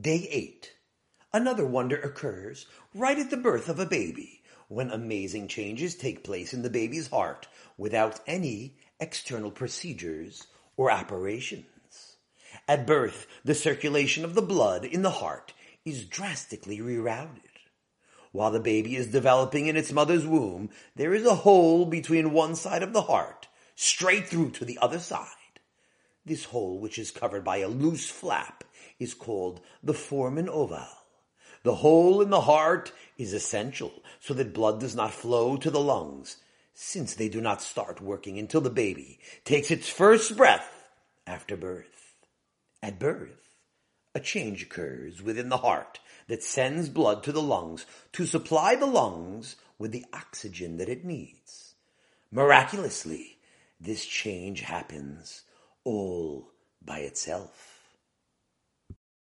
Day 8. Another wonder occurs right at the birth of a baby, when amazing changes take place in the baby's heart without any external procedures or operations. At birth, the circulation of the blood in the heart is drastically rerouted. While the baby is developing in its mother's womb, there is a hole between one side of the heart, straight through to the other side. This hole, which is covered by a loose flap, is called the foramen ovale. The hole in the heart is essential so that blood does not flow to the lungs, since they do not start working until the baby takes its first breath after birth. At birth, a change occurs within the heart that sends blood to the lungs to supply the lungs with the oxygen that it needs. Miraculously, this change happens all by itself.